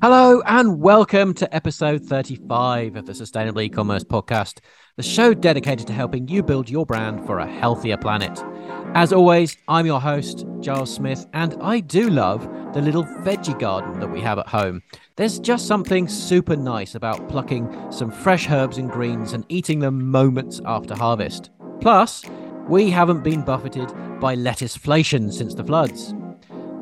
Hello and welcome to episode 35 of the Sustainable E-Commerce Podcast, the show dedicated to helping you build your brand for a healthier planet. As always, I'm your host, Giles Smith, and I do love the little veggie garden that we have at home. There's just something super nice about plucking some fresh herbs and greens and eating them moments after harvest. Plus, we haven't been buffeted by lettuceflation since the floods.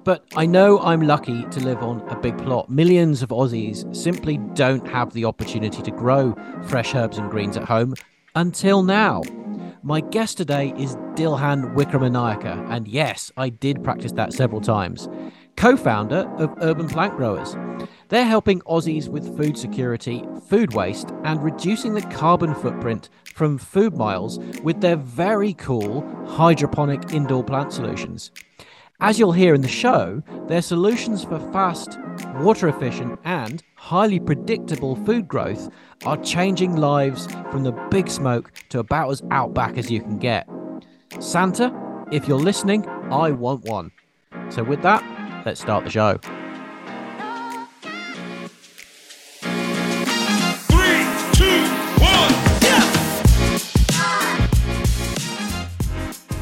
But I know I'm lucky to live on a big plot. Millions of Aussies simply don't have the opportunity to grow fresh herbs and greens at home until now. My guest today is Dilhan Wickramanayaka, and yes, I did practice that several times. Co-founder of Urban Plant Growers. They're helping Aussies with food security, food waste, and reducing the carbon footprint from food miles with their very cool hydroponic indoor plant solutions. As you'll hear in the show, their solutions for fast, water-efficient and highly predictable food growth are changing lives from the big smoke to about as outback as you can get. Santa, if you're listening, I want one. So with that, let's start the show. 3, 2, 1, yeah!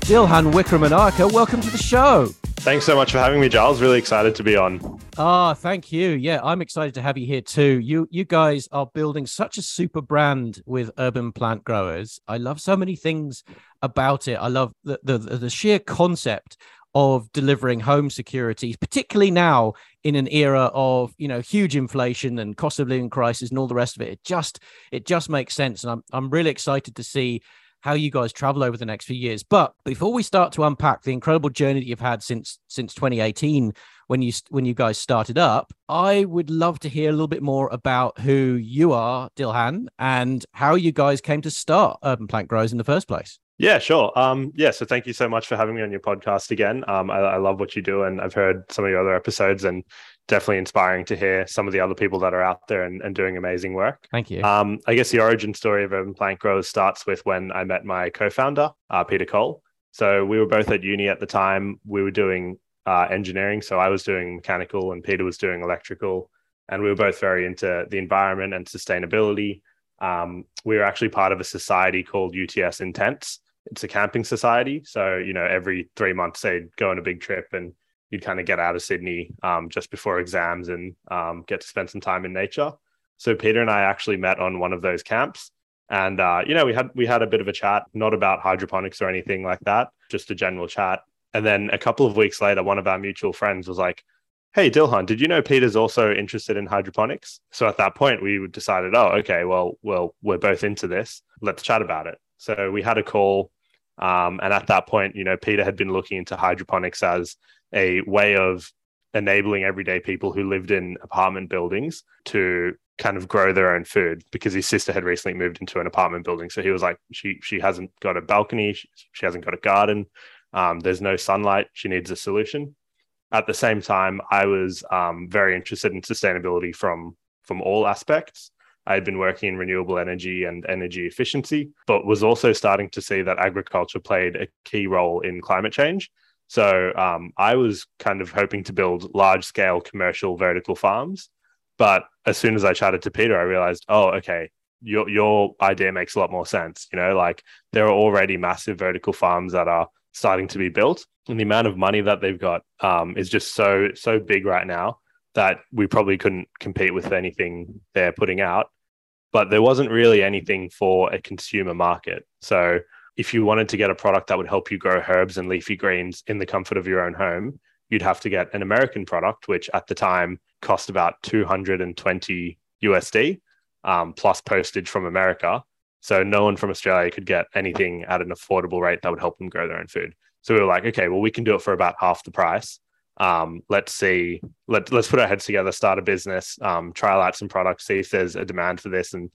Dilhan Wickramanayaka, welcome to the show. Thanks so much for having me, Giles. Really excited to be on. Ah, thank you. Yeah, I'm excited to have you here too. You guys are building such a super brand with Urban Plant Growers. I love so many things about it. I love the sheer concept of delivering home security, particularly now in an era of, you know, huge inflation and cost of living crisis and all the rest of it. It just makes sense, and I'm really excited to see how you guys travel over the next few years. But before we start to unpack the incredible journey that you've had since 2018, when you guys started up, I would love to hear a little bit more about who you are, Dilhan, and how you guys came to start Urban Plant Growers in the first place. Yeah, sure. So thank you so much for having me on your podcast again. I love what you do, and I've heard some of your other episodes, and definitely inspiring to hear some of the other people that are out there and doing amazing work. Thank you. I guess the origin story of Urban Plant Growers starts with when I met my co-founder, Peter Cole. So we were both at uni at the time. We were doing engineering. So I was doing mechanical and Peter was doing electrical. And we were both very into the environment and sustainability. We were actually part of a society called UTS Intents. It's a camping society. So, you know, every 3 months they'd go on a big trip and you'd kind of get out of Sydney just before exams and get to spend some time in nature. So Peter and I actually met on one of those camps. And, you know, we had a bit of a chat, not about hydroponics or anything like that, just a general chat. And then a couple of weeks later, one of our mutual friends was like, "Hey, Dilhan, did you know Peter's also interested in hydroponics?" So at that point, we decided, oh, okay, well, we're both into this. Let's chat about it. So we had a call. And at that point, you know, Peter had been looking into hydroponics as a way of enabling everyday people who lived in apartment buildings to kind of grow their own food, because his sister had recently moved into an apartment building. So he was like, she hasn't got a balcony. She hasn't got a garden. There's no sunlight. She needs a solution. At the same time, I was very interested in sustainability from all aspects. I had been working in renewable energy and energy efficiency, but was also starting to see that agriculture played a key role in climate change. So I was kind of hoping to build large-scale commercial vertical farms. But as soon as I chatted to Peter, I realized, oh, okay, your idea makes a lot more sense. You know, like there are already massive vertical farms that are starting to be built. And the amount of money that they've got is just so big right now that we probably couldn't compete with anything they're putting out. But there wasn't really anything for a consumer market. So if you wanted to get a product that would help you grow herbs and leafy greens in the comfort of your own home, you'd have to get an American product, which at the time cost about $220 USD plus postage from America. So no one from Australia could get anything at an affordable rate that would help them grow their own food. So we were like, okay, well, we can do it for about half the price. Let's put our heads together, start a business, trial out some products, see if there's a demand for this, and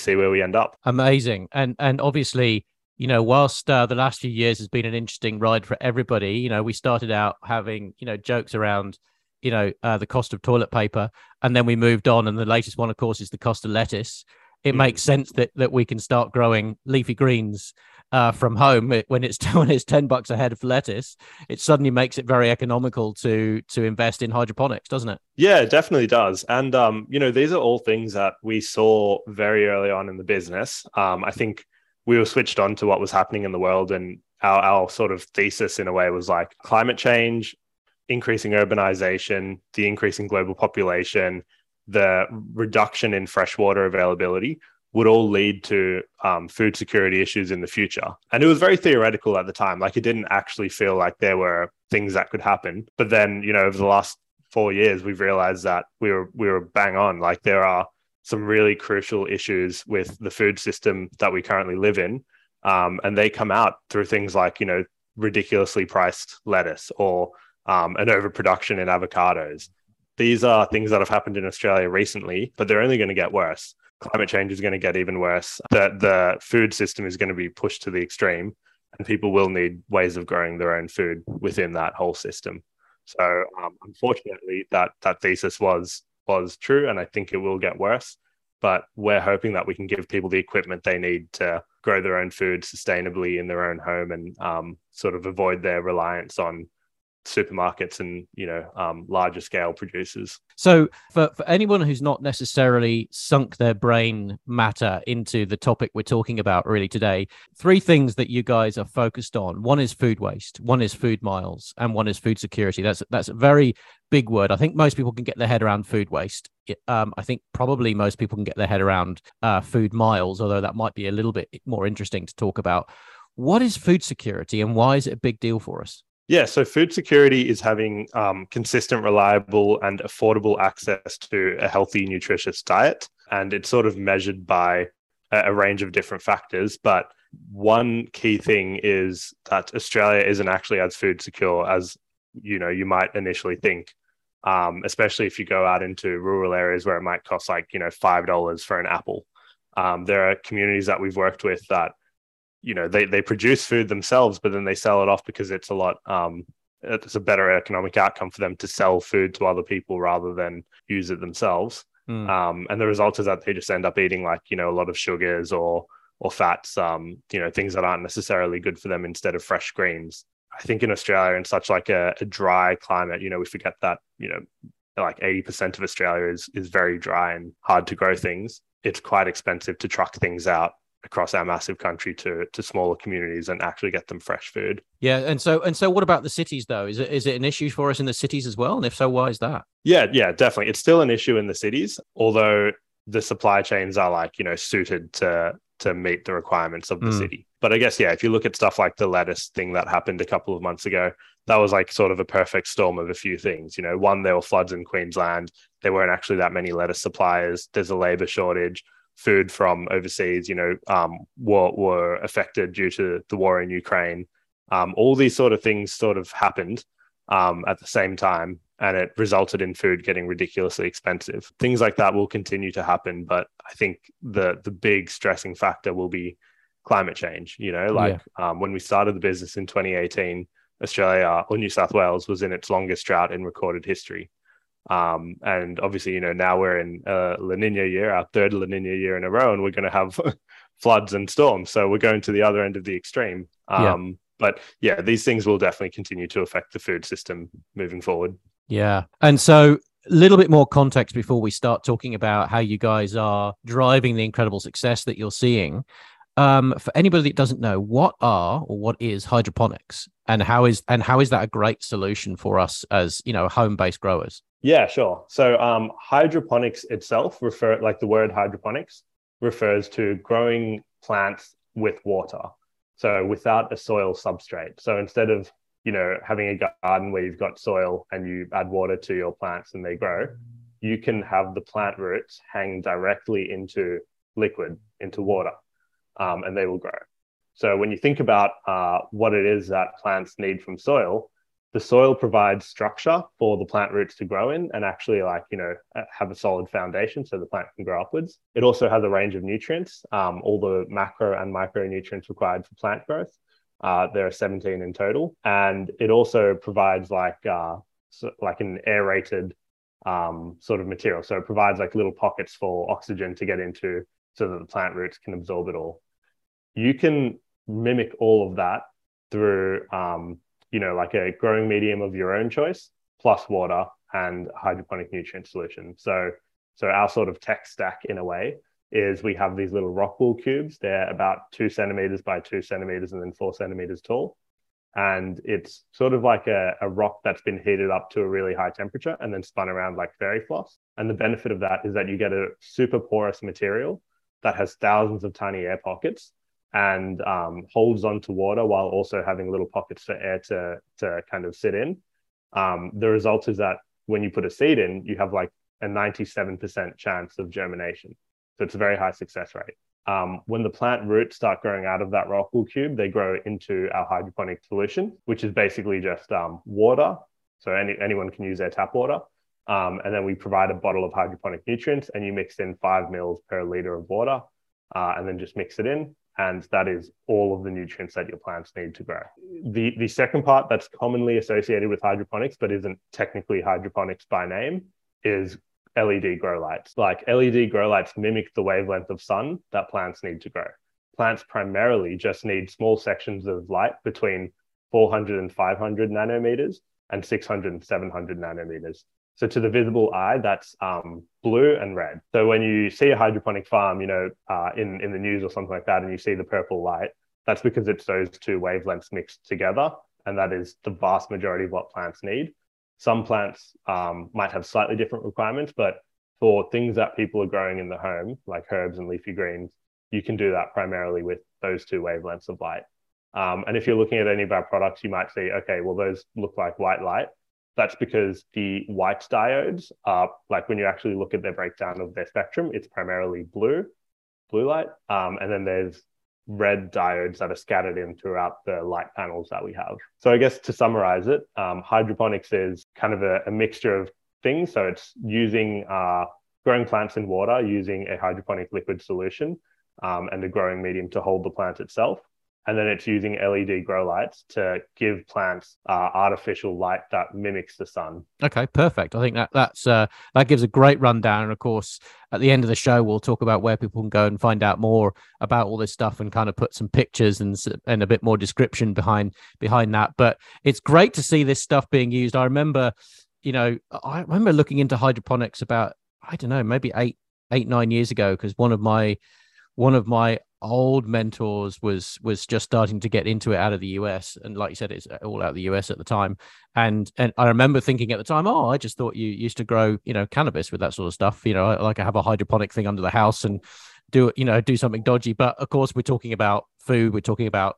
see where we end up. Amazing. And obviously, you know, whilst the last few years has been an interesting ride for everybody, you know, we started out having, you know, jokes around, you know, the cost of toilet paper, and then we moved on. And the latest one, of course, is the cost of lettuce. It makes sense that we can start growing leafy greens from home when it's $10 a head of lettuce, it suddenly makes it very economical to invest in hydroponics, doesn't it? Yeah, it definitely does. And, you know, these are all things that we saw very early on in the business. I think we were switched on to what was happening in the world, and our sort of thesis in a way was like climate change, increasing urbanization, the increase in global population, the reduction in freshwater availability would all lead to food security issues in the future. And it was very theoretical at the time. Like, it didn't actually feel like there were things that could happen. But then, you know, over the last 4 years, we've realized that we were bang on. Like, there are some really crucial issues with the food system that we currently live in. And they come out through things like, you know, ridiculously priced lettuce or an overproduction in avocados. These are things that have happened in Australia recently, but they're only going to get worse. Climate change is going to get even worse. The food system is going to be pushed to the extreme, and people will need ways of growing their own food within that whole system. So unfortunately, that thesis was true, and I think it will get worse. But we're hoping that we can give people the equipment they need to grow their own food sustainably in their own home and sort of avoid their reliance on supermarkets and, you know, larger scale producers. So for anyone who's not necessarily sunk their brain matter into the topic we're talking about really today, three things that you guys are focused on. One is food waste, one is food miles, and one is food security. That's a very big word. I think most people can get their head around food waste. I think probably most people can get their head around food miles, although that might be a little bit more interesting to talk about. What is food security and why is it a big deal for us? Yeah, so food security is having consistent, reliable, and affordable access to a healthy, nutritious diet. And it's sort of measured by a range of different factors. But one key thing is that Australia isn't actually as food secure as, you know, you might initially think, especially if you go out into rural areas where it might cost like, you know, $5 for an apple. There are communities that we've worked with that, you know, they produce food themselves, but then they sell it off because it's a lot, it's a better economic outcome for them to sell food to other people rather than use it themselves. And the result is that they just end up eating like, you know, a lot of sugars or fats, you know, things that aren't necessarily good for them instead of fresh greens. I think in Australia, in such like a dry climate, you know, we forget that, you know, like 80% of Australia is very dry and hard to grow things. It's quite expensive to truck things out across our massive country to smaller communities and actually get them fresh food. Yeah, and so what about the cities though? Is it an issue for us in the cities as well? And if so, why is that? Yeah, definitely. It's still an issue in the cities, although the supply chains are like, you know, suited to meet the requirements of the city. But I guess, yeah, if you look at stuff like the lettuce thing that happened a couple of months ago, that was like sort of a perfect storm of a few things. You know, one, there were floods in Queensland. There weren't actually that many lettuce suppliers. There's a labor shortage. Food from overseas, you know, were affected due to the war in Ukraine. All these sort of things sort of happened at the same time, and it resulted in food getting ridiculously expensive. Things like that will continue to happen, but I think the big stressing factor will be climate change. You know, like when we started the business in 2018, Australia or New South Wales was in its longest drought in recorded history. And obviously, you know, now we're in La Nina year, our third La Nina year in a row, and we're going to have floods and storms. So we're going to the other end of the extreme. But yeah, these things will definitely continue to affect the food system moving forward. Yeah. And so a little bit more context before we start talking about how you guys are driving the incredible success that you're seeing. For anybody that doesn't know, what is hydroponics, and how is that a great solution for us as, you know, home-based growers? Yeah, sure. So hydroponics itself, the word hydroponics, refers to growing plants with water, so without a soil substrate. So instead of, you know, having a garden where you've got soil and you add water to your plants and they grow, you can have the plant roots hang directly into liquid, into water. And they will grow. So when you think about what it is that plants need from soil, the soil provides structure for the plant roots to grow in and actually, like, you know, have a solid foundation so the plant can grow upwards. It also has a range of nutrients, all the macro and micronutrients required for plant growth. There are 17 in total. And it also provides like an aerated sort of material. So it provides like little pockets for oxygen to get into so that the plant roots can absorb it all. You can mimic all of that through, like a growing medium of your own choice, plus water and hydroponic nutrient solution. So our sort of tech stack in a way is we have these little rock wool cubes. They're about 2 centimeters by 2 centimeters and then 4 centimeters tall. And it's sort of like a rock that's been heated up to a really high temperature and then spun around like fairy floss. And the benefit of that is that you get a super porous material that has thousands of tiny air pockets and holds onto water while also having little pockets for air to kind of sit in. The result is that when you put a seed in, you have like a 97% chance of germination. So it's a very high success rate. When the plant roots start growing out of that rock wool cube, they grow into our hydroponic solution, which is basically just water. So anyone can use their tap water. And then we provide a bottle of hydroponic nutrients, and you mix in 5 mils per liter of water and then just mix it in. And that is all of the nutrients that your plants need to grow. The second part that's commonly associated with hydroponics, but isn't technically hydroponics by name, is LED grow lights. Like LED grow lights mimic the wavelength of sun that plants need to grow. Plants primarily just need small sections of light between 400 and 500 nanometers and 600 and 700 nanometers. So to the visible eye, that's blue and red. So when you see a hydroponic farm, in the news or something like that, and you see the purple light, that's because it's those two wavelengths mixed together. And that is the vast majority of what plants need. Some plants might have slightly different requirements, but for things that people are growing in the home, like herbs and leafy greens, you can do that primarily with those two wavelengths of light. And if you're looking at any of our products, you might see, okay, well, those look like white light. That's because the white diodes are, like when you actually look at their breakdown of their spectrum, it's primarily blue light. And then there's red diodes that are scattered in throughout the light panels that we have. So I guess to summarize it, hydroponics is kind of a mixture of things. So it's using growing plants in water, using a hydroponic liquid solution and a growing medium to hold the plant itself. And then it's using LED grow lights to give plants artificial light that mimics the sun. Okay, perfect. I think that gives a great rundown. And of course, at the end of the show, we'll talk about where people can go and find out more about all this stuff and kind of put some pictures and a bit more description behind that. But it's great to see this stuff being used. I remember, I remember looking into hydroponics about, I don't know, maybe eight, 9 years ago, because one of my old mentors was just starting to get into it out of the US, and like you said, it's all out of the US at the time, and I remember thinking at the time, I just thought you used to grow cannabis with that sort of stuff, like I have a hydroponic thing under the house and do something dodgy. But of course, we're talking about food, we're talking about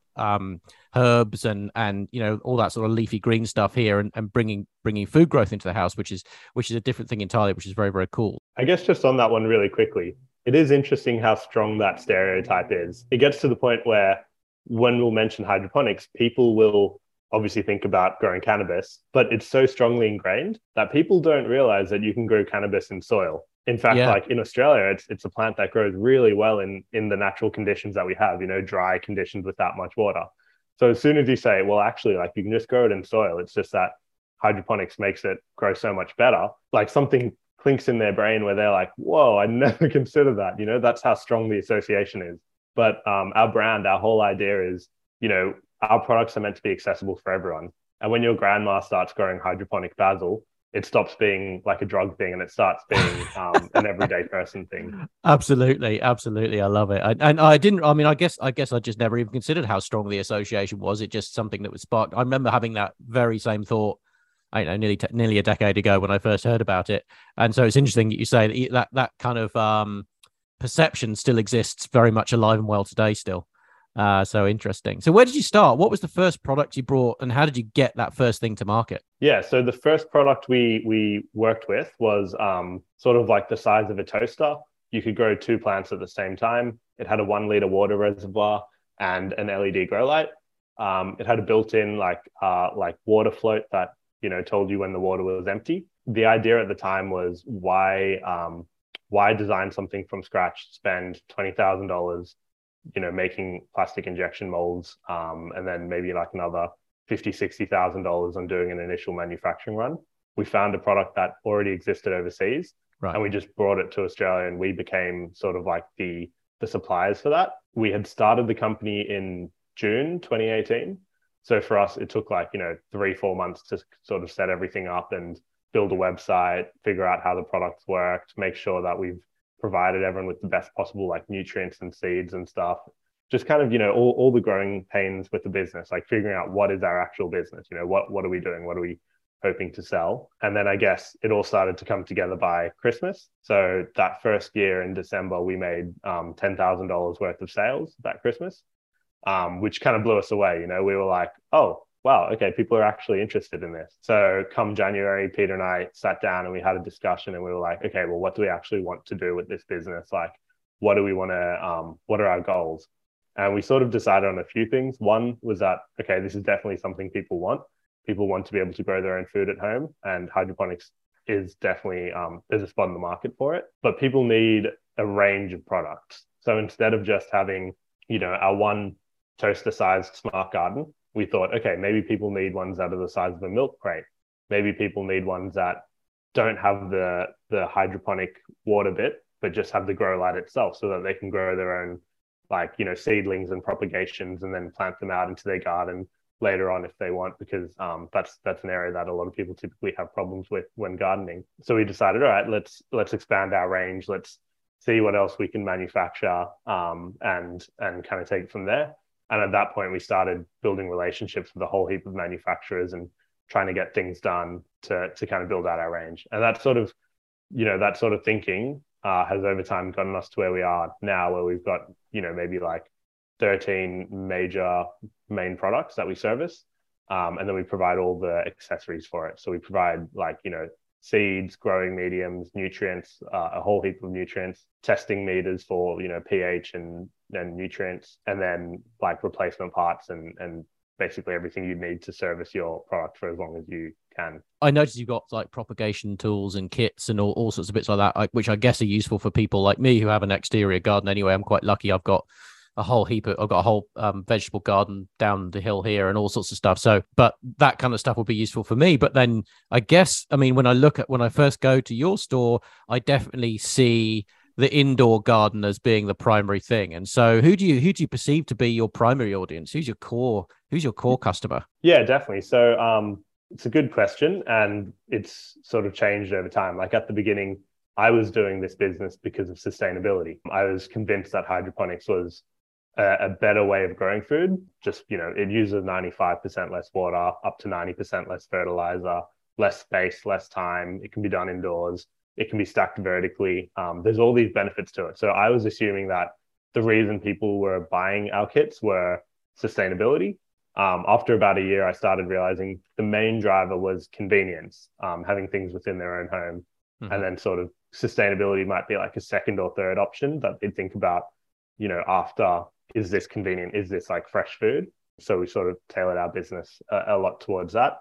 herbs and all that sort of leafy green stuff here, and bringing food growth into the house, which is a different thing entirely, which is very, very cool. I guess just on that one really quickly, it is interesting how strong that stereotype is. It gets to the point where when we'll mention hydroponics, people will obviously think about growing cannabis, but it's so strongly ingrained that people don't realize that you can grow cannabis in soil. In fact, like in Australia, it's a plant that grows really well in the natural conditions that we have, dry conditions without much water. So as soon as you say, well, actually, like you can just grow it in soil, it's just that hydroponics makes it grow so much better. Like something clinks in their brain where they're like, whoa, I never considered that. That's how strong the association is. But our brand, our whole idea is, our products are meant to be accessible for everyone. And when your grandma starts growing hydroponic basil, it stops being like a drug thing and it starts being an everyday person thing. Absolutely. Absolutely. I love it. I guess I just never even considered how strong the association was. It just something that was sparked. I remember having that very same thought, I don't know, nearly a decade ago when I first heard about it. And so it's interesting that you say that kind of perception still exists, very much alive and well today still. So interesting. So where did you start? What was the first product you brought and how did you get that first thing to market? Yeah, so the first product we worked with was sort of like the size of a toaster. You could grow two plants at the same time. It had a 1 liter water reservoir and an LED grow light. It had a built-in like water float that told you when the water was empty. The idea at the time was why design something from scratch, spend $20,000, making plastic injection molds, and then maybe like another $50,000, $60,000 on doing an initial manufacturing run. We found a product that already existed overseas, right, and we just brought it to Australia and we became sort of like the suppliers for that. We had started the company in June 2018. So for us, it took like, 3-4 months to sort of set everything up and build a website, figure out how the products worked, make sure that we've provided everyone with the best possible like nutrients and seeds and stuff. Just kind of, all the growing pains with the business, like figuring out what is our actual business, what are we doing? What are we hoping to sell? And then I guess it all started to come together by Christmas. So that first year in December, we made $10,000 worth of sales that Christmas, which kind of blew us away. We were like, oh, wow, okay, people are actually interested in this. So come January, Peter and I sat down and we had a discussion and we were like, okay, well, what do we actually want to do with this business? Like, what do we want to, what are our goals? And we sort of decided on a few things. One was that, okay, this is definitely something people want. People want to be able to grow their own food at home, and hydroponics is definitely, there's a spot in the market for it. But people need a range of products. So instead of just having, our one toaster-sized smart garden, we thought, okay, maybe people need ones that are the size of a milk crate. Maybe people need ones that don't have the hydroponic water bit, but just have the grow light itself so that they can grow their own seedlings and propagations and then plant them out into their garden later on if they want, because that's an area that a lot of people typically have problems with when gardening. So we decided, all right, let's expand our range. Let's see what else we can manufacture and kind of take it from there. And at that point, we started building relationships with a whole heap of manufacturers and trying to get things done to kind of build out our range. And that sort of, that sort of thinking has over time gotten us to where we are now, where we've got, maybe like 13 major main products that we service. And then we provide all the accessories for it. So we provide like, seeds, growing mediums, nutrients, a whole heap of nutrients, testing meters for, pH and nutrients, and then like replacement parts and basically everything you need to service your product for as long as you can. I noticed you've got like propagation tools and kits and all sorts of bits like that, which I guess are useful for people like me who have an exterior garden anyway. I'm quite lucky. I've got a whole heap of, I've got a whole vegetable garden down the hill here and all sorts of stuff. So, but that kind of stuff will be useful for me. But then I guess, when I first go to your store, I definitely see the indoor garden as being the primary thing. And so who do you perceive to be your primary audience? Who's your core customer? Yeah, definitely. So it's a good question. And it's sort of changed over time. Like at the beginning, I was doing this business because of sustainability. I was convinced that hydroponics was a better way of growing food. Just, it uses 95% less water, up to 90% less fertilizer, less space, less time. It can be done indoors. It can be stacked vertically. There's all these benefits to it. So I was assuming that the reason people were buying our kits were sustainability. After about a year, I started realizing the main driver was convenience, having things within their own home. Mm-hmm. And then sort of sustainability might be like a second or third option that they'd think about, after, is this convenient? Is this like fresh food? So we sort of tailored our business a lot towards that.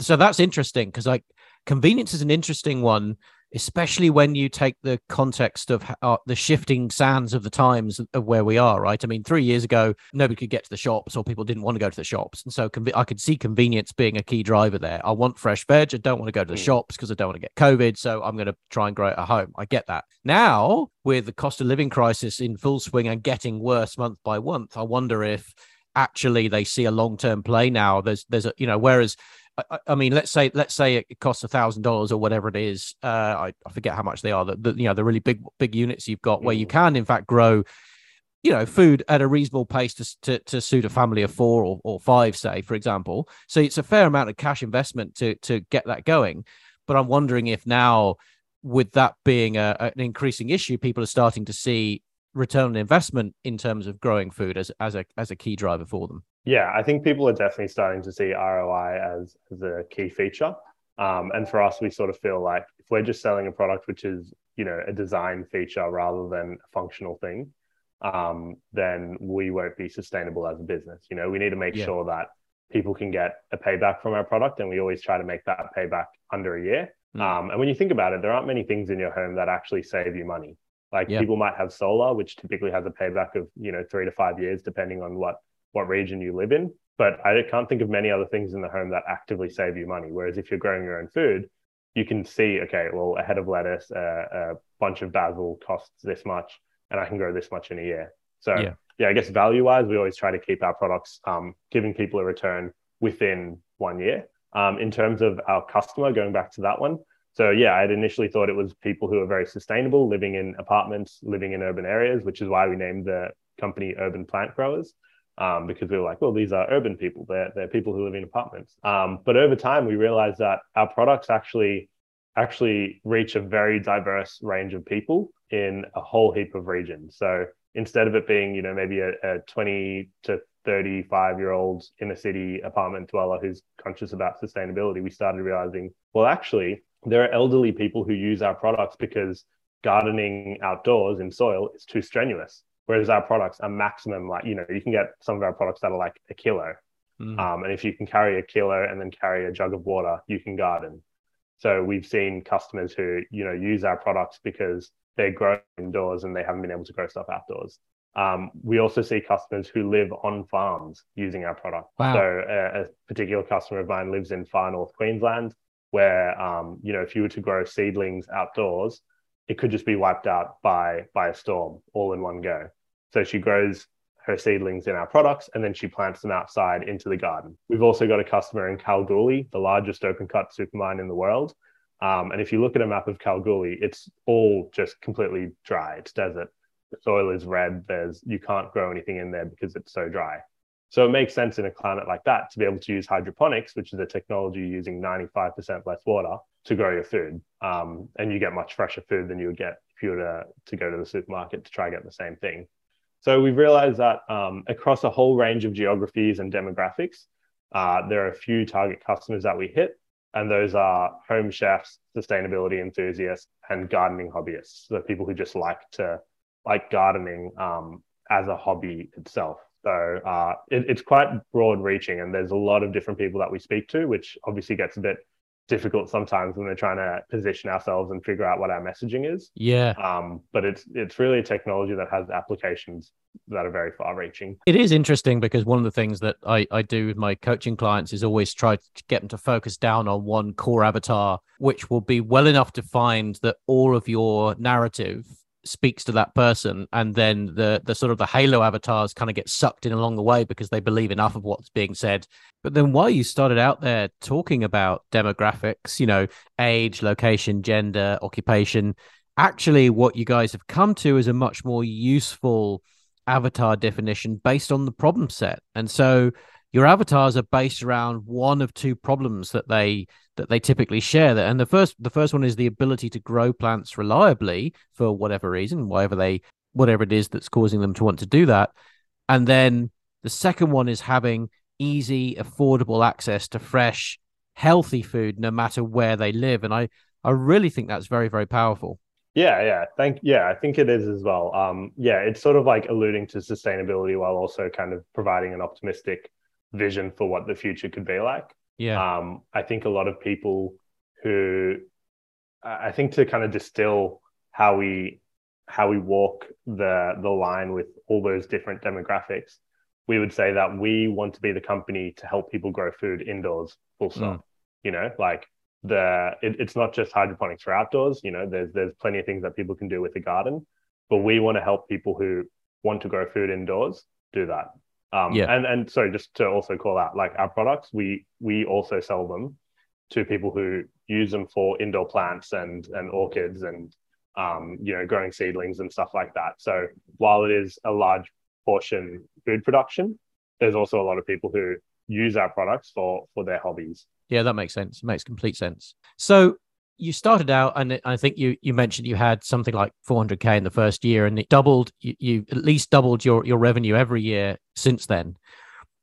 So that's interesting, because like convenience is an interesting one, especially when you take the context of the shifting sands of the times of where we are, right? I mean, 3 years ago, nobody could get to the shops, or people didn't want to go to the shops. And so I could see convenience being a key driver there. I want fresh veg. I don't want to go to the shops because I don't want to get COVID. So I'm going to try and grow it at home. I get that. Now, with the cost of living crisis in full swing and getting worse month by month, I wonder if actually they see a long-term play now. There's a, whereas... I mean, let's say it costs $1,000 or whatever it is. I forget how much they are. The really big units you've got where you can, in fact, grow, food at a reasonable pace to suit a family of 4 or 5, say, for example. So it's a fair amount of cash investment to get that going. But I'm wondering if now, with that being an increasing issue, people are starting to see return on investment in terms of growing food as a key driver for them. Yeah, I think people are definitely starting to see ROI as a key feature. And for us, we sort of feel like if we're just selling a product which is, a design feature rather than a functional thing, then we won't be sustainable as a business. We need to make sure that people can get a payback from our product, and we always try to make that payback under a year. And when you think about it, there aren't many things in your home that actually save you money. Like people might have solar, which typically has a payback of, 3 to 5 years, depending on what region you live in. But I can't think of many other things in the home that actively save you money. Whereas if you're growing your own food, you can see, okay, well, a head of lettuce, a bunch of basil costs this much, and I can grow this much in a year. So yeah, I guess value-wise, we always try to keep our products giving people a return within 1 year. In terms of our customer, going back to that one, so yeah, I'd initially thought it was people who are very sustainable, living in apartments, living in urban areas, which is why we named the company Urban Plant Growers, because we were like, well, these are urban people. They're people who live in apartments. But over time, we realized that our products actually reach a very diverse range of people in a whole heap of regions. So instead of it being, you know, maybe a 20 to 35-year-old inner city apartment dweller who's conscious about sustainability, we started realizing, well, actually, there are elderly people who use our products because gardening outdoors in soil is too strenuous. Whereas our products are maximum, like, you know, you can get some of our products that are like a kilo. Mm. And if you can carry a kilo and then carry a jug of water, you can garden. So we've seen customers who, you know, use our products because they're growing indoors and they haven't been able to grow stuff outdoors. We also see customers who live on farms using our product. Wow. So a particular customer of mine lives in far north Queensland, where, you know, if you were to grow seedlings outdoors, it could just be wiped out by a storm all in one go. So she grows her seedlings in our products and then she plants them outside into the garden. We've also got a customer in Kalgoorlie, the largest open-cut supermine in the world. And if you look at a map of Kalgoorlie, it's all just completely dry. It's desert. The soil is red. You can't grow anything in there because it's so dry. So it makes sense in a climate like that to be able to use hydroponics, which is a technology using 95% less water to grow your food. And you get much fresher food than you would get if you were to go to the supermarket to try and get the same thing. So we've realized that across a whole range of geographies and demographics, there are a few target customers that we hit. And those are home chefs, sustainability enthusiasts, and gardening hobbyists. So people who just like gardening as a hobby itself. So it's quite broad reaching, and there's a lot of different people that we speak to, which obviously gets a bit difficult sometimes when we're trying to position ourselves and figure out what our messaging is. Yeah. But it's really a technology that has applications that are very far reaching. It is interesting because one of the things that I do with my coaching clients is always try to get them to focus down on one core avatar, which will be well enough defined that all of your narrative speaks to that person, and then the sort of the halo avatars kind of get sucked in along the way because they believe enough of what's being said. But then while you started out there talking about demographics, you know, age, location, gender, occupation, actually what you guys have come to is a much more useful avatar definition based on the problem set. And so your avatars are based around one of two problems that they typically share. And the first one is the ability to grow plants reliably for whatever reason, whatever it is that's causing them to want to do that. And then the second one is having easy, affordable access to fresh, healthy food, no matter where they live. And I really think that's very, very powerful. Yeah. I think it is as well. It's sort of like alluding to sustainability while also kind of providing an optimistic vision for what the future could be like. Yeah. I think a lot of people to kind of distill how we walk the line with all those different demographics, we would say that we want to be the company to help people grow food indoors, full stop. You know, like it's not just hydroponics for outdoors, you know, there's plenty of things that people can do with the garden, but we want to help people who want to grow food indoors do that. And sorry, just to also call out, like our products, we also sell them to people who use them for indoor plants and orchids and, you know, growing seedlings and stuff like that. So while it is a large portion food production, there's also a lot of people who use our products for their hobbies. Yeah, that makes sense. It makes complete sense. So you started out, and I think you mentioned you had something like 400K in the first year, and it doubled. You at least doubled your revenue every year since then.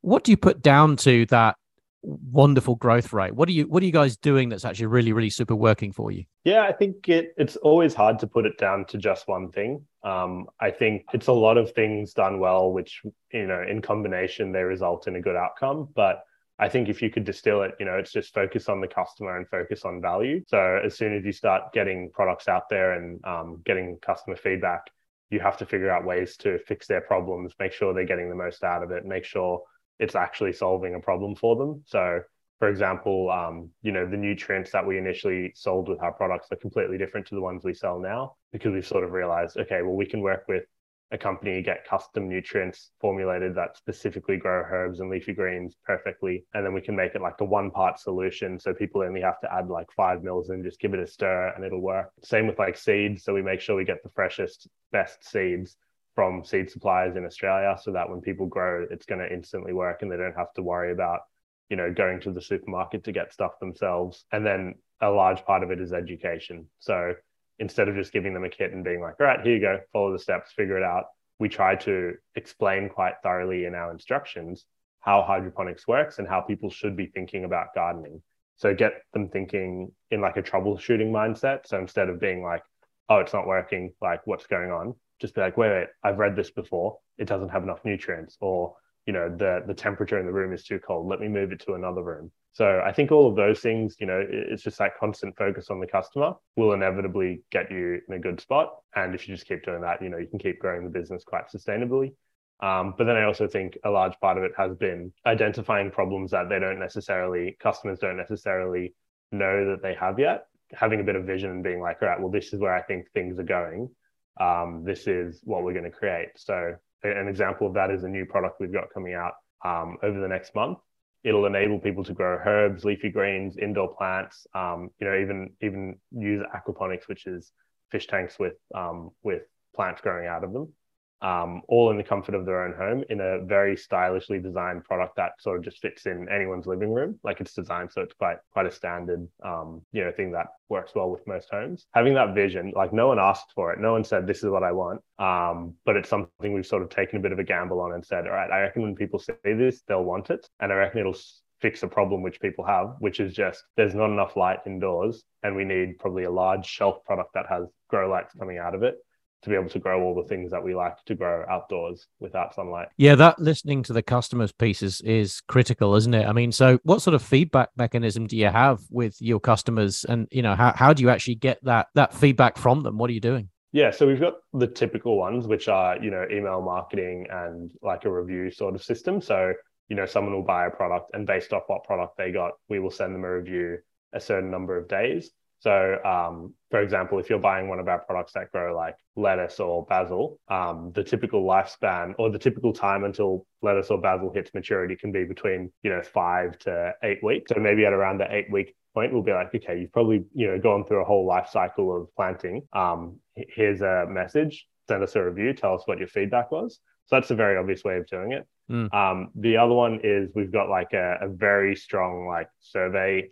What do you put down to that wonderful growth rate? What are you guys doing that's actually really, really super working for you? Yeah, I think it's always hard to put it down to just one thing. I think it's a lot of things done well, which, you know, in combination, they result in a good outcome. But I think if you could distill it, you know, it's just focus on the customer and focus on value. So as soon as you start getting products out there and getting customer feedback, you have to figure out ways to fix their problems, make sure they're getting the most out of it, make sure it's actually solving a problem for them. So, for example, you know, the nutrients that we initially sold with our products are completely different to the ones we sell now because we've sort of realized, okay, well, we can work with a company get custom nutrients formulated that specifically grow herbs and leafy greens perfectly. And then we can make it like a 1-part solution. So people only have to add like 5 mils and just give it a stir and it'll work. Same with like seeds. So we make sure we get the freshest, best seeds from seed suppliers in Australia so that when people grow, it's going to instantly work and they don't have to worry about, you know, going to the supermarket to get stuff themselves. And then a large part of it is education. So instead of just giving them a kit and being like, all right, here you go, follow the steps, figure it out, we try to explain quite thoroughly in our instructions how hydroponics works and how people should be thinking about gardening. So get them thinking in like a troubleshooting mindset. So instead of being like, oh, it's not working, like what's going on? Just be like, wait, I've read this before. It doesn't have enough nutrients, or, you know, the temperature in the room is too cold. Let me move it to another room. So I think all of those things, you know, it's just that constant focus on the customer will inevitably get you in a good spot. And if you just keep doing that, you know, you can keep growing the business quite sustainably. But then I also think a large part of it has been identifying problems that customers don't necessarily know that they have yet. Having a bit of vision and being like, all right, well, this is where I think things are going. This is what we're going to create. So an example of that is a new product we've got coming out over the next month. It'll enable people to grow herbs, leafy greens, indoor plants, you know, even use aquaponics, which is fish tanks with plants growing out of them, all in the comfort of their own home in a very stylishly designed product that sort of just fits in anyone's living room. Like it's designed so it's quite a standard, you know, thing that works well with most homes. Having that vision, like no one asked for it. No one said, this is what I want. But it's something we've sort of taken a bit of a gamble on and said, all right, I reckon when people see this, they'll want it. And I reckon it'll fix a problem which people have, which is just there's not enough light indoors. And we need probably a large shelf product that has grow lights coming out of it to be able to grow all the things that we like to grow outdoors without sunlight. Yeah, that listening to the customers piece is critical, isn't it? I mean, so what sort of feedback mechanism do you have with your customers? And, you know, how do you actually get that feedback from them? What are you doing? Yeah, so we've got the typical ones, which are, you know, email marketing and like a review sort of system. So, you know, someone will buy a product and based off what product they got, we will send them a review a certain number of days. So, for example, if you're buying one of our products that grow like lettuce or basil, the typical lifespan or the typical time until lettuce or basil hits maturity can be between, you know, 5 to 8 weeks. So maybe at around the 8-week point, we'll be like, okay, you've probably, you know, gone through a whole life cycle of planting. Here's a message, send us a review, tell us what your feedback was. So that's a very obvious way of doing it. The other one is we've got like a very strong like survey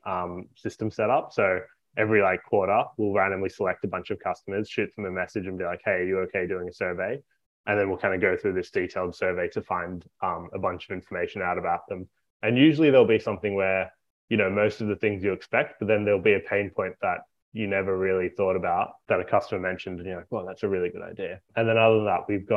system set up. So every like quarter, we'll randomly select a bunch of customers, shoot them a message and be like, hey, are you okay doing a survey? And then we'll kind of go through this detailed survey to find a bunch of information out about them. And usually there'll be something where, you know, most of the things you expect, but then there'll be a pain point that you never really thought about that a customer mentioned. And you're like, well, that's a really good idea. And then other than that, we've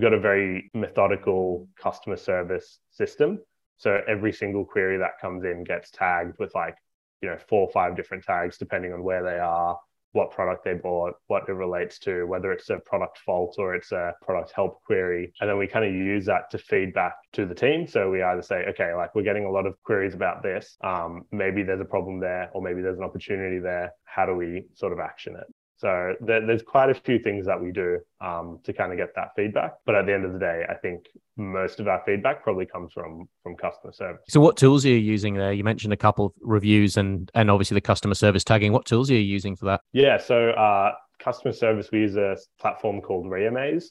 got a very methodical customer service system. So every single query that comes in gets tagged with like, you know, 4 or 5 different tags, depending on where they are, what product they bought, what it relates to, whether it's a product fault or it's a product help query. And then we kind of use that to feed back to the team. So we either say, okay, like we're getting a lot of queries about this. Maybe there's a problem there, or maybe there's an opportunity there. How do we sort of action it? So there's quite a few things that we do to kind of get that feedback. But at the end of the day, I think most of our feedback probably comes from customer service. So what tools are you using there? You mentioned a couple of reviews and obviously the customer service tagging. What tools are you using for that? Yeah, so customer service, we use a platform called Reamaze.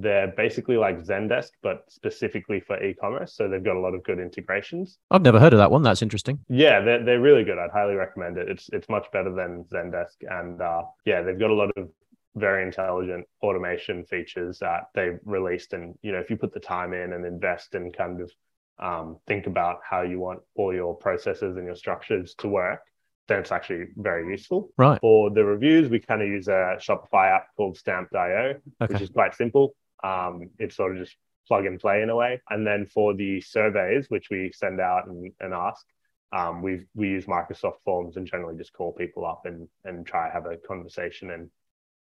They're basically like Zendesk, but specifically for e-commerce. So they've got a lot of good integrations. I've never heard of that one. That's interesting. Yeah, they're really good. I'd highly recommend it. It's much better than Zendesk. And yeah, they've got a lot of very intelligent automation features that they've released. And, you know, if you put the time in and invest and kind of think about how you want all your processes and your structures to work, then it's actually very useful. Right. For the reviews, we kind of use a Shopify app called Stamped.io, okay, which is quite simple. It's sort of just plug and play in a way. And then for the surveys, which we send out and ask, we use Microsoft Forms and generally just call people up and try to have a conversation. And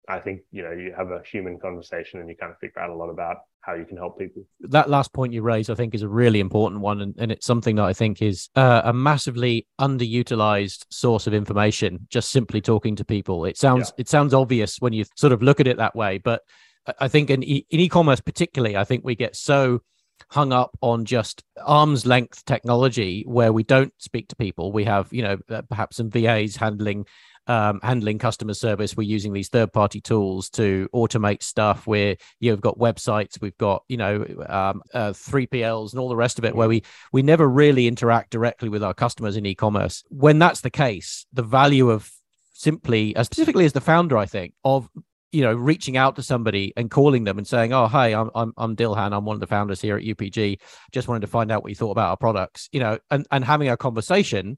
I think, you know, you have a human conversation and you kind of figure out a lot about how you can help people. That last point you raised, I think, is a really important one. And it's something that I think is a massively underutilized source of information, just simply talking to people. It sounds obvious when you sort of look at it that way, but I think in e-commerce particularly, I think we get so hung up on just arm's length technology where we don't speak to people. We have, you know, perhaps some VAs handling customer service. We're using these third-party tools to automate stuff. We're, you've got websites, we've got, you know, 3PLs and all the rest of it, where we never really interact directly with our customers in e-commerce. When that's the case, the value of simply, specifically as the founder, I think, of, you know, reaching out to somebody and calling them and saying, "Oh, hi, I'm Dilhan. I'm one of the founders here at UPG. Just wanted to find out what you thought about our products." You know, and having a conversation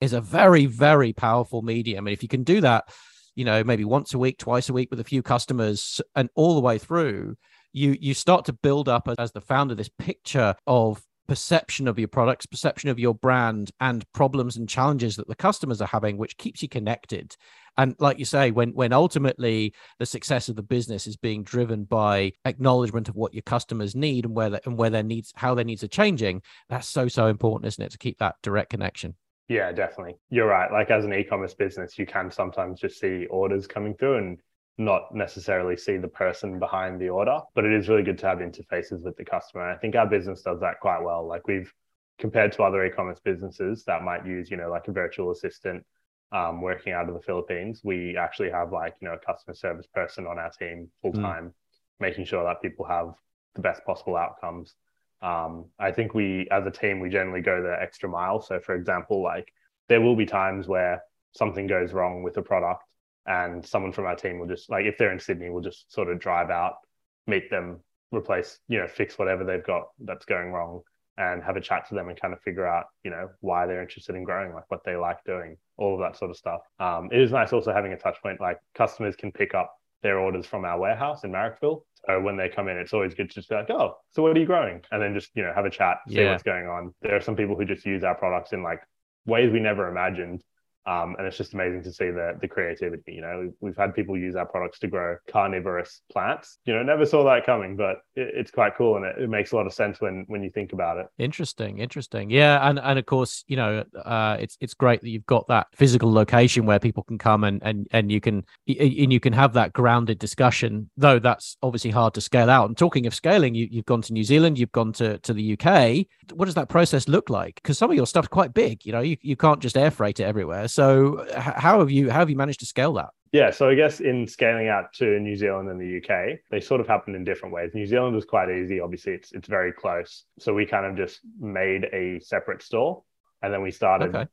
is a very, very powerful medium. And if you can do that, you know, maybe once a week, twice a week with a few customers and all the way through, you start to build up as the founder this picture of perception of your products, perception of your brand, and problems and challenges that the customers are having, which keeps you connected. And like you say, when ultimately the success of the business is being driven by acknowledgement of what your customers need and where their needs, how their needs are changing, that's so important, isn't it, to keep that direct connection? Yeah, definitely. You're right. Like, as an e-commerce business, you can sometimes just see orders coming through and not necessarily see the person behind the order, but it is really good to have interfaces with the customer. And I think our business does that quite well. Like, we've compared to other e-commerce businesses that might use, you know, like a virtual assistant working out of the Philippines. We actually have, like, you know, a customer service person on our team full time, making sure that people have the best possible outcomes. I think we, as a team, we generally go the extra mile. So for example, like, there will be times where something goes wrong with a product, and someone from our team will just, like, if they're in Sydney, we'll just sort of drive out, meet them, replace, you know, fix whatever they've got that's going wrong, and have a chat to them and kind of figure out, you know, why they're interested in growing, like what they like doing, all of that sort of stuff. It is nice also having a touch point. Like, customers can pick up their orders from our warehouse in Marrickville. So when they come in, it's always good to just be like, "Oh, so what are you growing?" And then just, you know, have a chat, see what's going on. There are some people who just use our products in, like, ways we never imagined. And it's just amazing to see the creativity. You know, we've had people use our products to grow carnivorous plants. You know, never saw that coming, but it's quite cool, and it makes a lot of sense when you think about it. Interesting. Yeah, and of course, you know, it's great that you've got that physical location where people can come and you can have that grounded discussion. Though that's obviously hard to scale out. And talking of scaling, you've gone to New Zealand, you've gone to the UK. What does that process look like? Because some of your stuff's quite big. You know, you can't just air freight it everywhere. So how have you managed to scale that? Yeah, so I guess in scaling out to New Zealand and the UK, they sort of happened in different ways. New Zealand was quite easy. Obviously, it's very close. So we kind of just made a separate store, and then we started,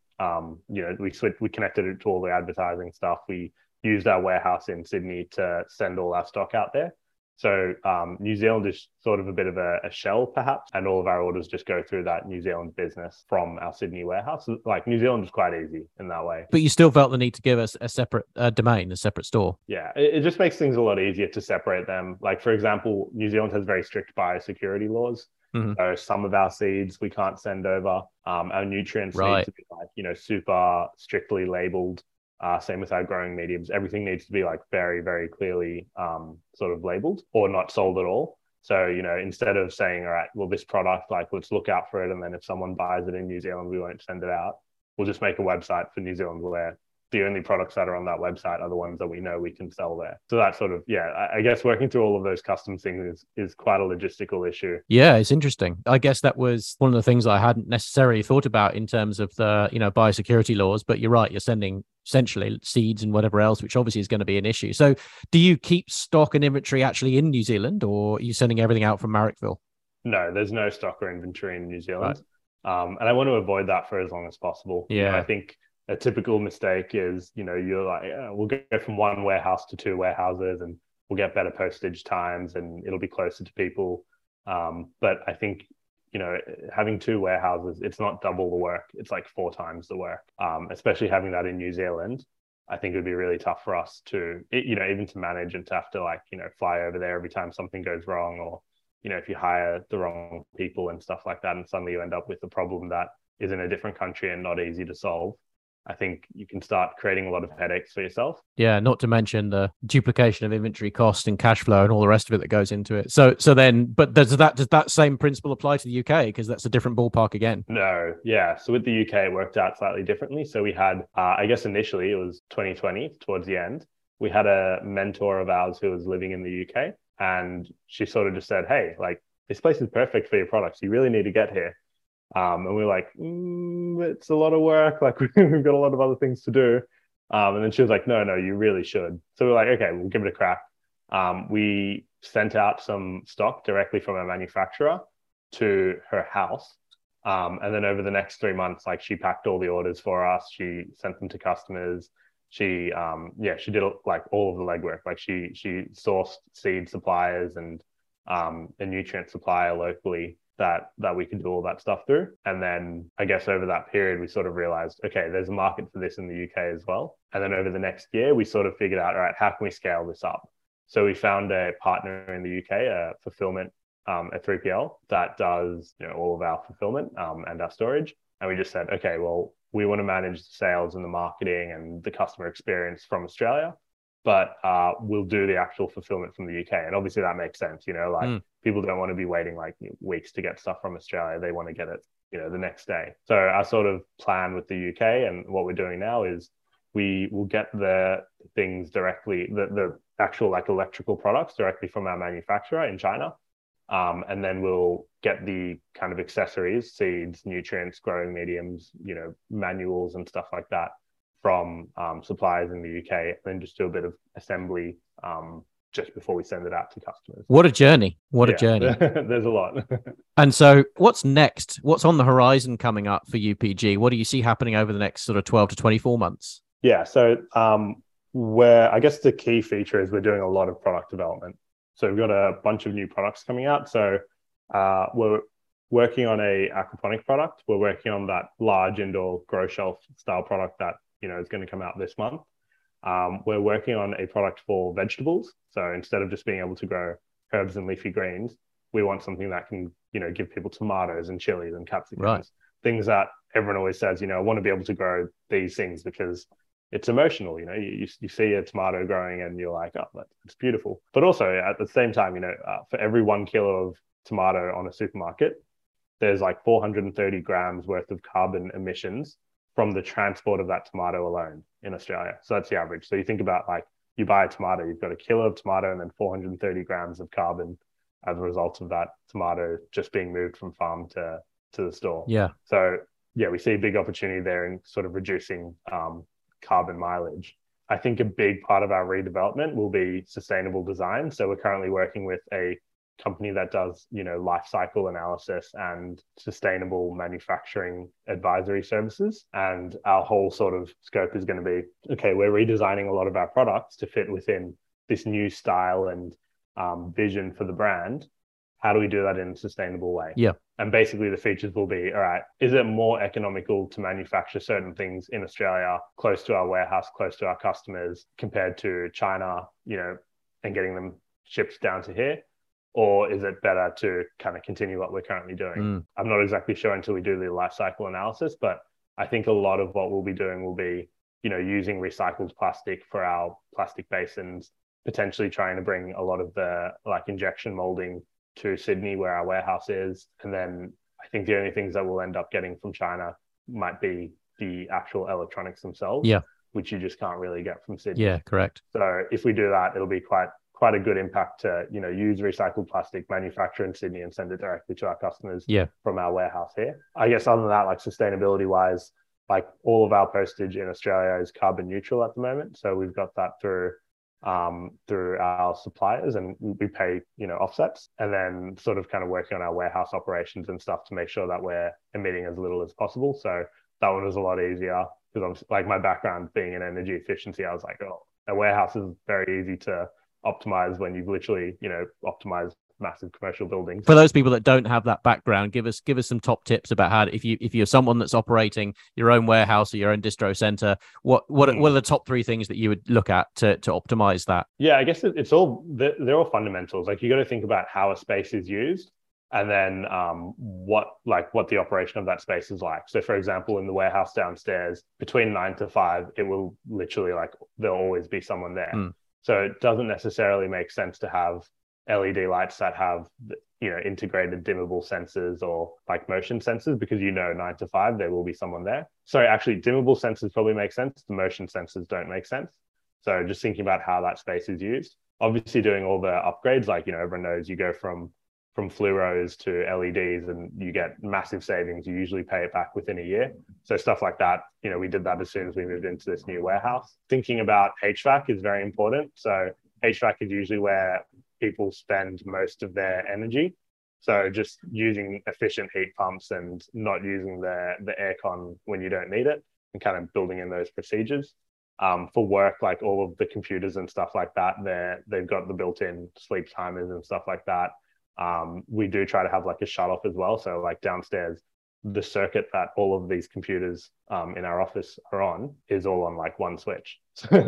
you know, we connected it to all the advertising stuff. We used our warehouse in Sydney to send all our stock out there. So New Zealand is sort of a bit of a shell, perhaps, and all of our orders just go through that New Zealand business from our Sydney warehouse. Like, New Zealand is quite easy in that way. But you still felt the need to give us a separate domain, a separate store. Yeah, it just makes things a lot easier to separate them. Like, for example, New Zealand has very strict biosecurity laws. Mm-hmm. So some of our seeds we can't send over. Our nutrients need to be, like, you know, super strictly labeled. Same with our growing mediums. Everything needs to be, like, very, very clearly sort of labeled or not sold at all. So, you know, instead of saying, all right, well, this product, like, let's look out for it, and then if someone buys it in New Zealand, we won't send it out. We'll just make a website for New Zealand where the only products that are on that website are the ones that we know we can sell there. So that sort of, I guess working through all of those custom things is quite a logistical issue. Yeah, it's interesting. I guess that was one of the things I hadn't necessarily thought about in terms of the, you know, biosecurity laws, but you're right, you're sending essentially seeds and whatever else, which obviously is going to be an issue. So do you keep stock and inventory actually in New Zealand, or are you sending everything out from Marrickville? No, there's no stock or inventory in New Zealand. Right. And I want to avoid that for as long as possible. Yeah. You know, I think a typical mistake is, you know, you're like, we'll go from one warehouse to two warehouses and we'll get better postage times and it'll be closer to people. But I think, you know, having two warehouses, it's not double the work. It's like 4 times the work, especially having that in New Zealand. I think it would be really tough for us to, you know, even to manage and to have to, like, you know, fly over there every time something goes wrong, or, you know, if you hire the wrong people and stuff like that, and suddenly you end up with a problem that is in a different country and not easy to solve. I think you can start creating a lot of headaches for yourself. Yeah, not to mention the duplication of inventory cost and cash flow and all the rest of it that goes into it. So then, but does that same principle apply to the UK? Because that's a different ballpark again. No, yeah. So with the UK, it worked out slightly differently. So we had, I guess initially it was 2020, towards the end, we had a mentor of ours who was living in the UK. And she sort of just said, hey, like, this place is perfect for your products. You really need to get here. And we were like, it's a lot of work. Like, we've got a lot of other things to do. And then she was like, no, you really should. So we're like, okay, we'll give it a crack. We sent out some stock directly from our manufacturer to her house. And then over the next 3 months, like, she packed all the orders for us. She sent them to customers. She, she did like all of the legwork. Like, she sourced seed suppliers and a nutrient supplier locally that we could do all that stuff through. And then I guess over that period, we sort of realized, okay, there's a market for this in the UK as well. And then over the next year, we sort of figured out, all right, how can we scale this up? So we found a partner in the UK, a fulfillment, a 3PL that does, you know, all of our fulfillment and our storage. And we just said, okay, well, we want to manage the sales and the marketing and the customer experience from Australia, but we'll do the actual fulfillment from the UK. And obviously that makes sense, you know, like people don't want to be waiting like weeks to get stuff from Australia. They want to get it, you know, the next day. So our sort of plan with the UK and what we're doing now is we will get the things directly, the actual like electrical products directly from our manufacturer in China. And then we'll get the kind of accessories, seeds, nutrients, growing mediums, you know, manuals and stuff like that from suppliers in the UK, and then just do a bit of assembly just before we send it out to customers. What a journey. What a journey. There's a lot. And so what's next? What's on the horizon coming up for UPG? What do you see happening over the next sort of 12 to 24 months? Yeah. So I guess the key feature is we're doing a lot of product development. So we've got a bunch of new products coming out. So we're working on a aquaponic product. We're working on that large indoor grow shelf style product that, you know, is going to come out this month. We're working on a product for vegetables. So instead of just being able to grow herbs and leafy greens, we want something that can, you know, give people tomatoes and chilies and capsicums, right? Things that everyone always says, you know, I want to be able to grow these things because it's emotional, you know, you see a tomato growing and you're like, oh, it's beautiful. But also at the same time, you know, for every 1 kilo of tomato on a supermarket, there's like 430 grams worth of carbon emissions from the transport of that tomato alone in Australia. So that's the average. So you think about like you buy a tomato, you've got a kilo of tomato and then 430 grams of carbon as a result of that tomato just being moved from farm to the store. Yeah. So yeah, we see a big opportunity there in sort of reducing carbon mileage. I think a big part of our redevelopment will be sustainable design. So we're currently working with a company that does, you know, life cycle analysis and sustainable manufacturing advisory services. And our whole sort of scope is going to be, okay, we're redesigning a lot of our products to fit within this new style and vision for the brand. How do we do that in a sustainable way? Yeah. And basically the features will be, all right, is it more economical to manufacture certain things in Australia, close to our warehouse, close to our customers, compared to China, you know, and getting them shipped down to here? Or is it better to kind of continue what we're currently doing? I'm not exactly sure until we do the life cycle analysis, but I think a lot of what we'll be doing will be, you know, using recycled plastic for our plastic basins, potentially trying to bring a lot of the like injection molding to Sydney where our warehouse is. And then I think the only things that we'll end up getting from China might be the actual electronics themselves, yeah, which you just can't really get from Sydney. Yeah, correct. So if we do that, it'll be quite a good impact to, you know, use recycled plastic, manufacture in Sydney and send it directly to our customers from our warehouse here. I guess other than that, like sustainability wise, like all of our postage in Australia is carbon neutral at the moment. So we've got that through our suppliers and we pay, you know, offsets, and then sort of kind of working on our warehouse operations and stuff to make sure that we're emitting as little as possible. So that one was a lot easier because I'm like, my background being in energy efficiency, I was like, oh, a warehouse is very easy to optimize when you've literally, you know, optimized massive commercial buildings. For those people that don't have that background, give us some top tips about how, if you're someone that's operating your own warehouse or your own distro center, what are the top three things that you would look at to optimize that? Yeah, I guess it's all, they're all fundamentals. Like you got to think about how a space is used and then what the operation of that space is like. So for example, in the warehouse downstairs between 9 to 5, it will literally like, there'll always be someone there. So it doesn't necessarily make sense to have LED lights that have, you know, integrated dimmable sensors or like motion sensors, because, you know, 9 to 5, there will be someone there. So actually dimmable sensors probably make sense. The motion sensors don't make sense. So just thinking about how that space is used. obviously doing all the upgrades, like, you know, everyone knows you go from fluoros to LEDs and you get massive savings. You usually pay it back within a year. So stuff like that, you know, we did that as soon as we moved into this new warehouse. Thinking about HVAC is very important. So HVAC is usually where people spend most of their energy. So just using efficient heat pumps and not using the aircon when you don't need it, and kind of building in those procedures. For work, like all of the computers and stuff like that, they've got the built-in sleep timers and stuff like that. We do try to have like a shut off as well. So like downstairs, the circuit that all of these computers in our office are on is all on like one switch.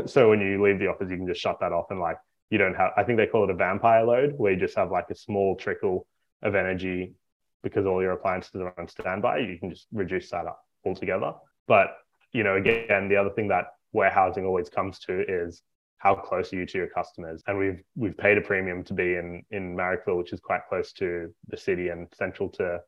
So when you leave the office, you can just shut that off and like, you don't have, I think they call it a vampire load, where you just have like a small trickle of energy because all your appliances are on standby. You can just reduce that up altogether. But, you know, again, the other thing that warehousing always comes to is how close are you to your customers? And we've paid a premium to be in Marrickville, which is quite close to the city and central to,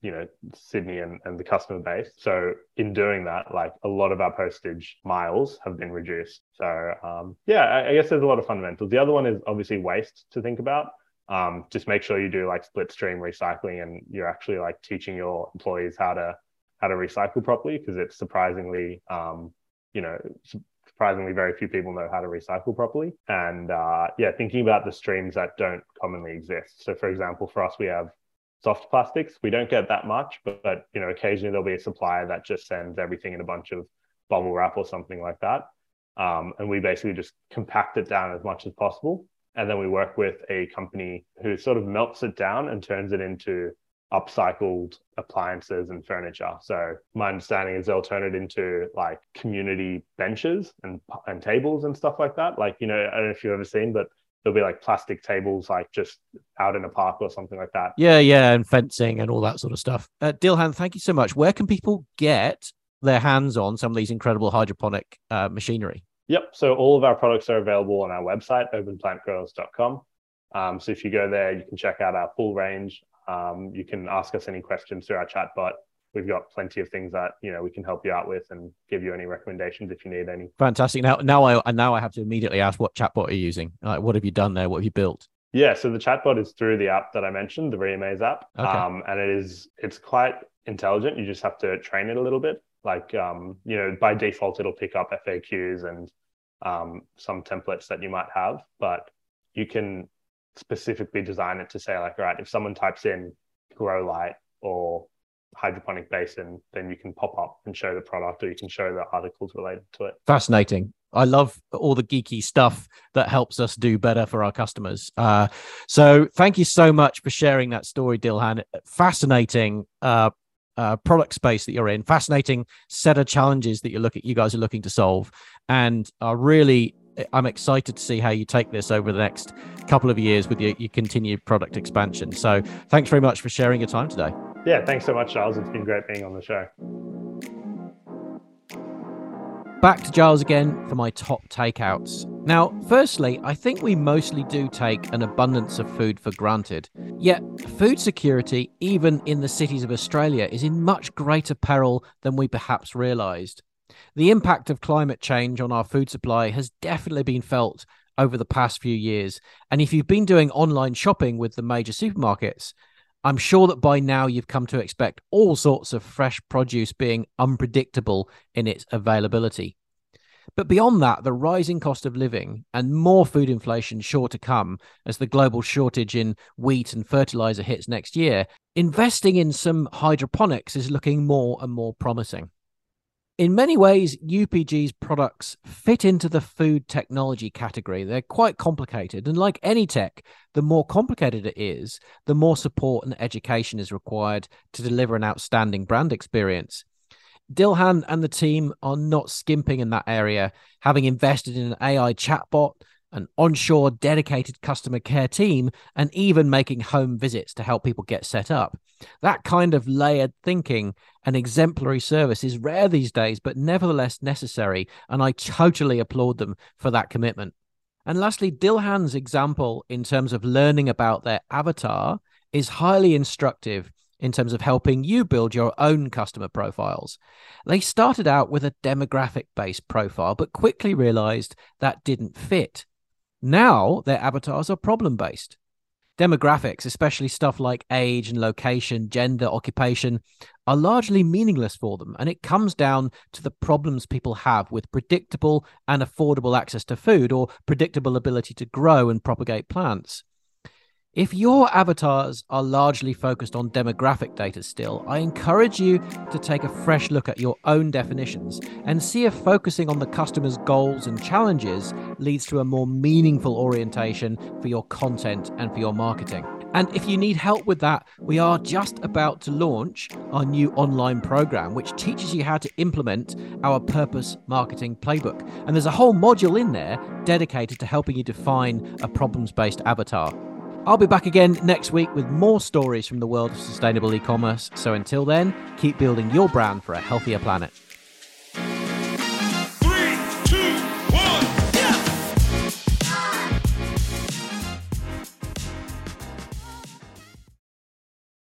you know, Sydney and the customer base. So in doing that, like a lot of our postage miles have been reduced. So yeah, I guess there's a lot of fundamentals. The other one is obviously waste to think about. Just make sure you do like split stream recycling and you're actually like teaching your employees how to recycle properly, because it's surprisingly, you know, surprisingly, very few people know how to recycle properly. And yeah, thinking about the streams that don't commonly exist. So for example, for us, we have soft plastics. We don't get that much, but you know, occasionally there'll be a supplier that just sends everything in a bunch of bubble wrap or something like that. And we basically just compact it down as much as possible. And then we work with a company who sort of melts it down and turns it into upcycled appliances and furniture. So my understanding is they'll turn it into like community benches and tables and stuff like that. Like, you know, I don't know if you've ever seen, but there'll be like plastic tables, like just out in a park or something like that. Yeah. And fencing and all that sort of stuff. Dilhan, thank you so much. Where can people get their hands on some of these incredible hydroponic machinery? Yep. So all of our products are available on our website, urbanplantgrowers.com. So if you go there, you can check out our full range. You can ask us any questions through our chatbot. We've got plenty of things that, you know, we can help you out with and give you any recommendations if you need any. Fantastic. Now I have to immediately ask, what chatbot are you using? Like, what have you done there? What have you built? Yeah. So the chatbot is through the app that I mentioned, the Reamaze app. Okay. And it's quite intelligent. You just have to train it a little bit. Like, you know, by default, it'll pick up FAQs and some templates that you might have, but you can specifically design it to say like, all right, if someone types in grow light or hydroponic basin, then you can pop up and show the product, or you can show the articles related to it. Fascinating. I love all the geeky stuff that helps us do better for our customers. So thank you so much for sharing that story, Dilhan. Fascinating product space that you're in, fascinating set of challenges that you guys are looking to solve, and I'm excited to see how you take this over the next couple of years with your continued product expansion. So thanks very much for sharing your time today. Yeah, thanks so much, Giles. It's been great being on the show. Back to Giles again for my top takeouts. Now, firstly, I think we mostly do take an abundance of food for granted. Yet, food security, even in the cities of Australia, is in much greater peril than we perhaps realised. The impact of climate change on our food supply has definitely been felt over the past few years. And if you've been doing online shopping with the major supermarkets, I'm sure that by now you've come to expect all sorts of fresh produce being unpredictable in its availability. But beyond that, the rising cost of living and more food inflation sure to come as the global shortage in wheat and fertilizer hits next year, investing in some hydroponics is looking more and more promising. In many ways, UPG's products fit into the food technology category. They're quite complicated. And like any tech, the more complicated it is, the more support and education is required to deliver an outstanding brand experience. Dilhan and the team are not skimping in that area, having invested in an AI chatbot, an onshore dedicated customer care team, and even making home visits to help people get set up. That kind of layered thinking and exemplary service is rare these days, but nevertheless necessary, and I totally applaud them for that commitment. And lastly, Dilhan's example in terms of learning about their avatar is highly instructive in terms of helping you build your own customer profiles. They started out with a demographic-based profile, but quickly realized that didn't fit. Now their avatars are problem-based. Demographics, especially stuff like age and location, gender, occupation, are largely meaningless for them, and it comes down to the problems people have with predictable and affordable access to food or predictable ability to grow and propagate plants. If your avatars are largely focused on demographic data still, I encourage you to take a fresh look at your own definitions and see if focusing on the customer's goals and challenges leads to a more meaningful orientation for your content and for your marketing. And if you need help with that, we are just about to launch our new online program, which teaches you how to implement our purpose marketing playbook. And there's a whole module in there dedicated to helping you define a problems-based avatar. I'll be back again next week with more stories from the world of sustainable e-commerce. So until then, keep building your brand for a healthier planet.